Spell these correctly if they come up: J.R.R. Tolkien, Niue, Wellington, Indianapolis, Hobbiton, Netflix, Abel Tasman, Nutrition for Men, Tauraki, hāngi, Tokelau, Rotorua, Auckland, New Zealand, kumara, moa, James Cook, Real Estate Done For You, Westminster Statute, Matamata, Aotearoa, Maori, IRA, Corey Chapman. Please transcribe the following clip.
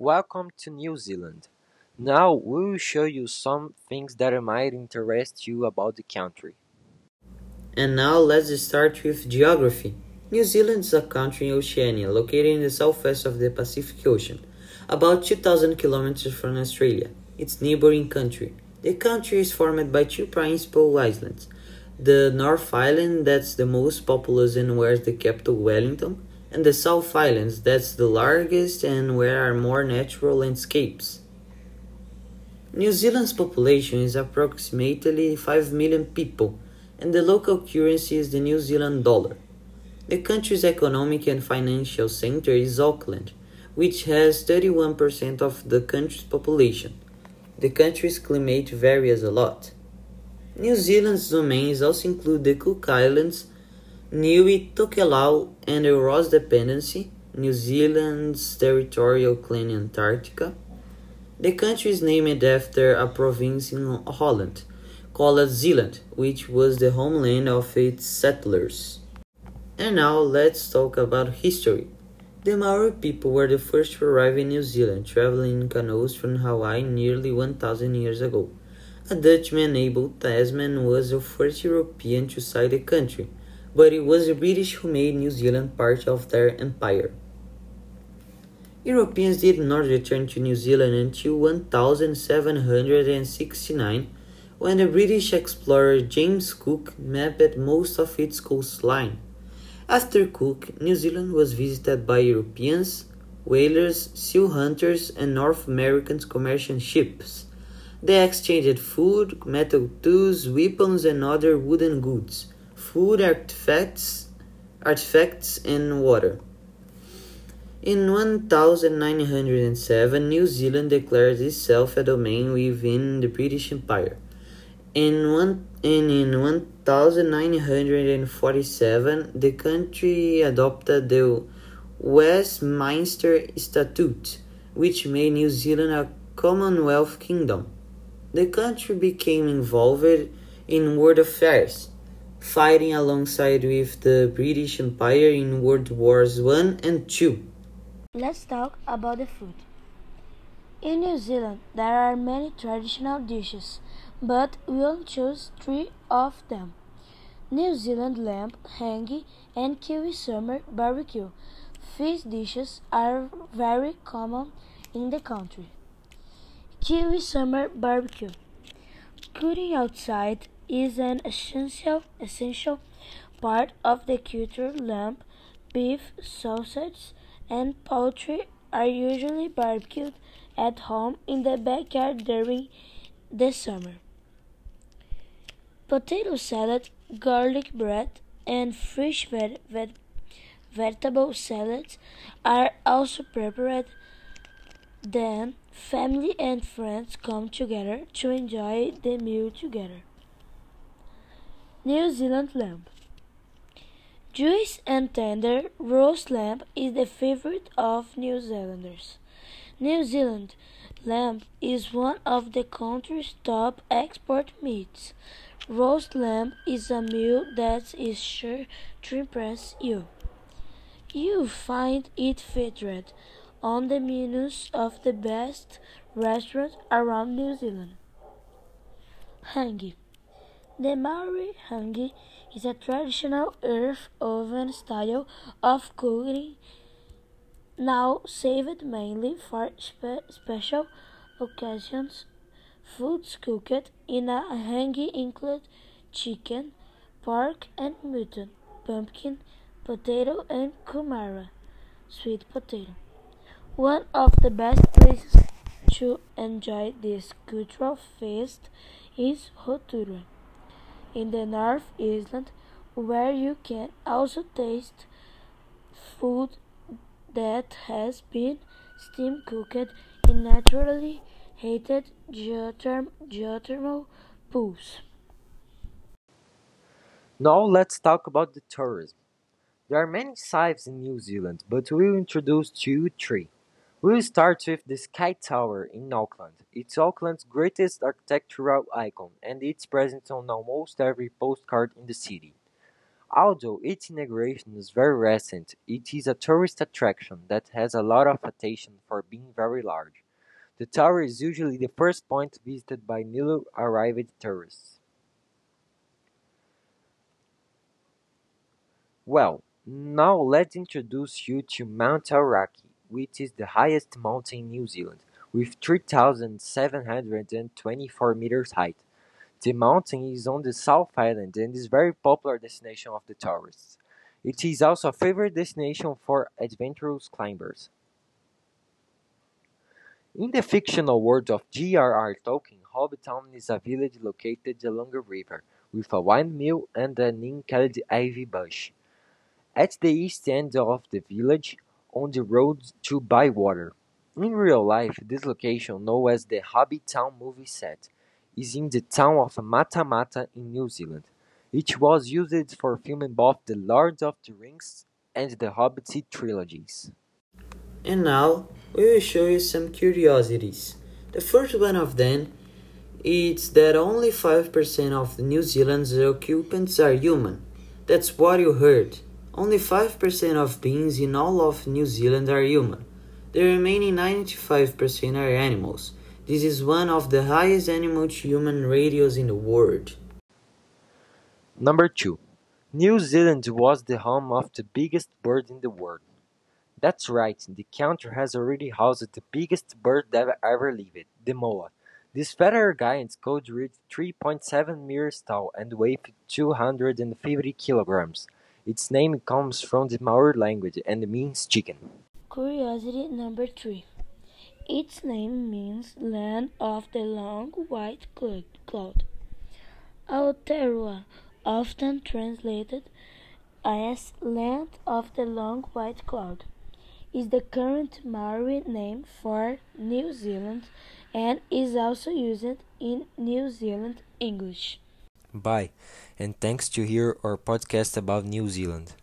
Welcome to New Zealand. Now we will show you some things that might interest you about the country. And now let's start with geography. New Zealand is a country in Oceania, located in the southwest of the Pacific Ocean, about 2,000 kilometers from Australia, its neighboring country. The country is formed by two principal islands, the North Island, that's the most populous and where is the capital Wellington, and the South Islands, that's the largest and where are more natural landscapes. New Zealand's population is approximately 5 million people, and the local currency is the New Zealand dollar. The country's economic and financial center is Auckland, which has 31% of the country's population. The country's climate varies a lot. New Zealand's domains also include the Cook Islands, Niue, Tokelau, and the Ross Dependency, New Zealand's territorial claim Antarctica. The country is named after a province in Holland, called Zealand, which was the homeland of its settlers. And now let's talk about history. The Maori people were the first to arrive in New Zealand, traveling in canoes from Hawaii nearly 1,000 years ago. A Dutchman, Abel Tasman, was the first European to sight the country, but it was the British who made New Zealand part of their empire. Europeans did not return to New Zealand until 1769, when the British explorer James Cook mapped most of its coastline. After Cook, New Zealand was visited by Europeans, whalers, seal hunters, and North American commercial ships. They exchanged food, metal tools, weapons, and other wooden goods, food artifacts, and water. In 1907, New Zealand declared itself a domain within the British Empire. In 1947, the country adopted the Westminster Statute, which made New Zealand a Commonwealth kingdom. The country became involved in world affairs, fighting alongside with the British Empire in World Wars I and II. Let's talk about the food. In New Zealand, there are many traditional dishes, but we'll choose three of them: New Zealand lamb, hāngi, and Kiwi summer barbecue. These dishes are very common in the country. Kiwi summer barbecue. Cooking outside is an essential part of the culture. Lamb, beef, sausage, and poultry are usually barbecued at home in the backyard during the summer. Potato salad, garlic bread, and fresh vegetable salads are also prepared. Then, family and friends come together to enjoy the meal together. New Zealand lamb. Juicy and tender, roast lamb is the favorite of New Zealanders. New Zealand lamb is one of the country's top export meats. Roast lamb is a meal that is sure to impress you. You'll find it featured on the menus of the best restaurants around New Zealand. Hāngi. The Maori hāngi is a traditional earth oven style of cooking, now saved mainly for special occasions. Foods cooked in a hāngi include chicken, pork and mutton, pumpkin, potato and kumara, sweet potato. One of the best places to enjoy this cultural feast is Rotorua, in the North Island, where you can also taste food that has been steam cooked in naturally heated geothermal pools. Now let's talk about the tourism. There are many sites in New Zealand, but we will introduce three. We will start with the Sky Tower in Auckland. It's Auckland's greatest architectural icon, and it's present on almost every postcard in the city. Although its integration is very recent, it is a tourist attraction that has a lot of attention for being very large. The tower is usually the first point visited by newly arrived tourists. Well, now let's introduce you to Mount Tauraki, which is the highest mountain in New Zealand, with 3,724 meters height. The mountain is on the South Island and is a very popular destination of the tourists. It is also a favorite destination for adventurous climbers. In the fictional world of J.R.R. Tolkien, Hobbiton is a village located along a river, with a windmill and an enchanted ivy bush. At the east end of the village, on the road to Bywater. In real life, this location, known as the Hobbiton movie set, is in the town of Matamata in New Zealand. It was used for filming both the Lord of the Rings and the Hobbit trilogies. And now, we will show you some curiosities. The first one of them is that only 5% of New Zealand's occupants are human. That's what you heard. Only 5% of beings in all of New Zealand are human. The remaining 95% are animals. This is one of the highest animal-to-human ratios in the world. Number 2. New Zealand was the home of the biggest bird in the world. That's right, the country has already housed the biggest bird that ever lived, the moa. This feathered giant could reach 3.7 meters tall and weigh 250 kilograms. Its name comes from the Maori language and means chicken. Curiosity number 3. Its name means land of the long white cloud. Aotearoa, often translated as land of the long white cloud, is the current Maori name for New Zealand and is also used in New Zealand English. Bye, and thanks to hear our podcast about New Zealand.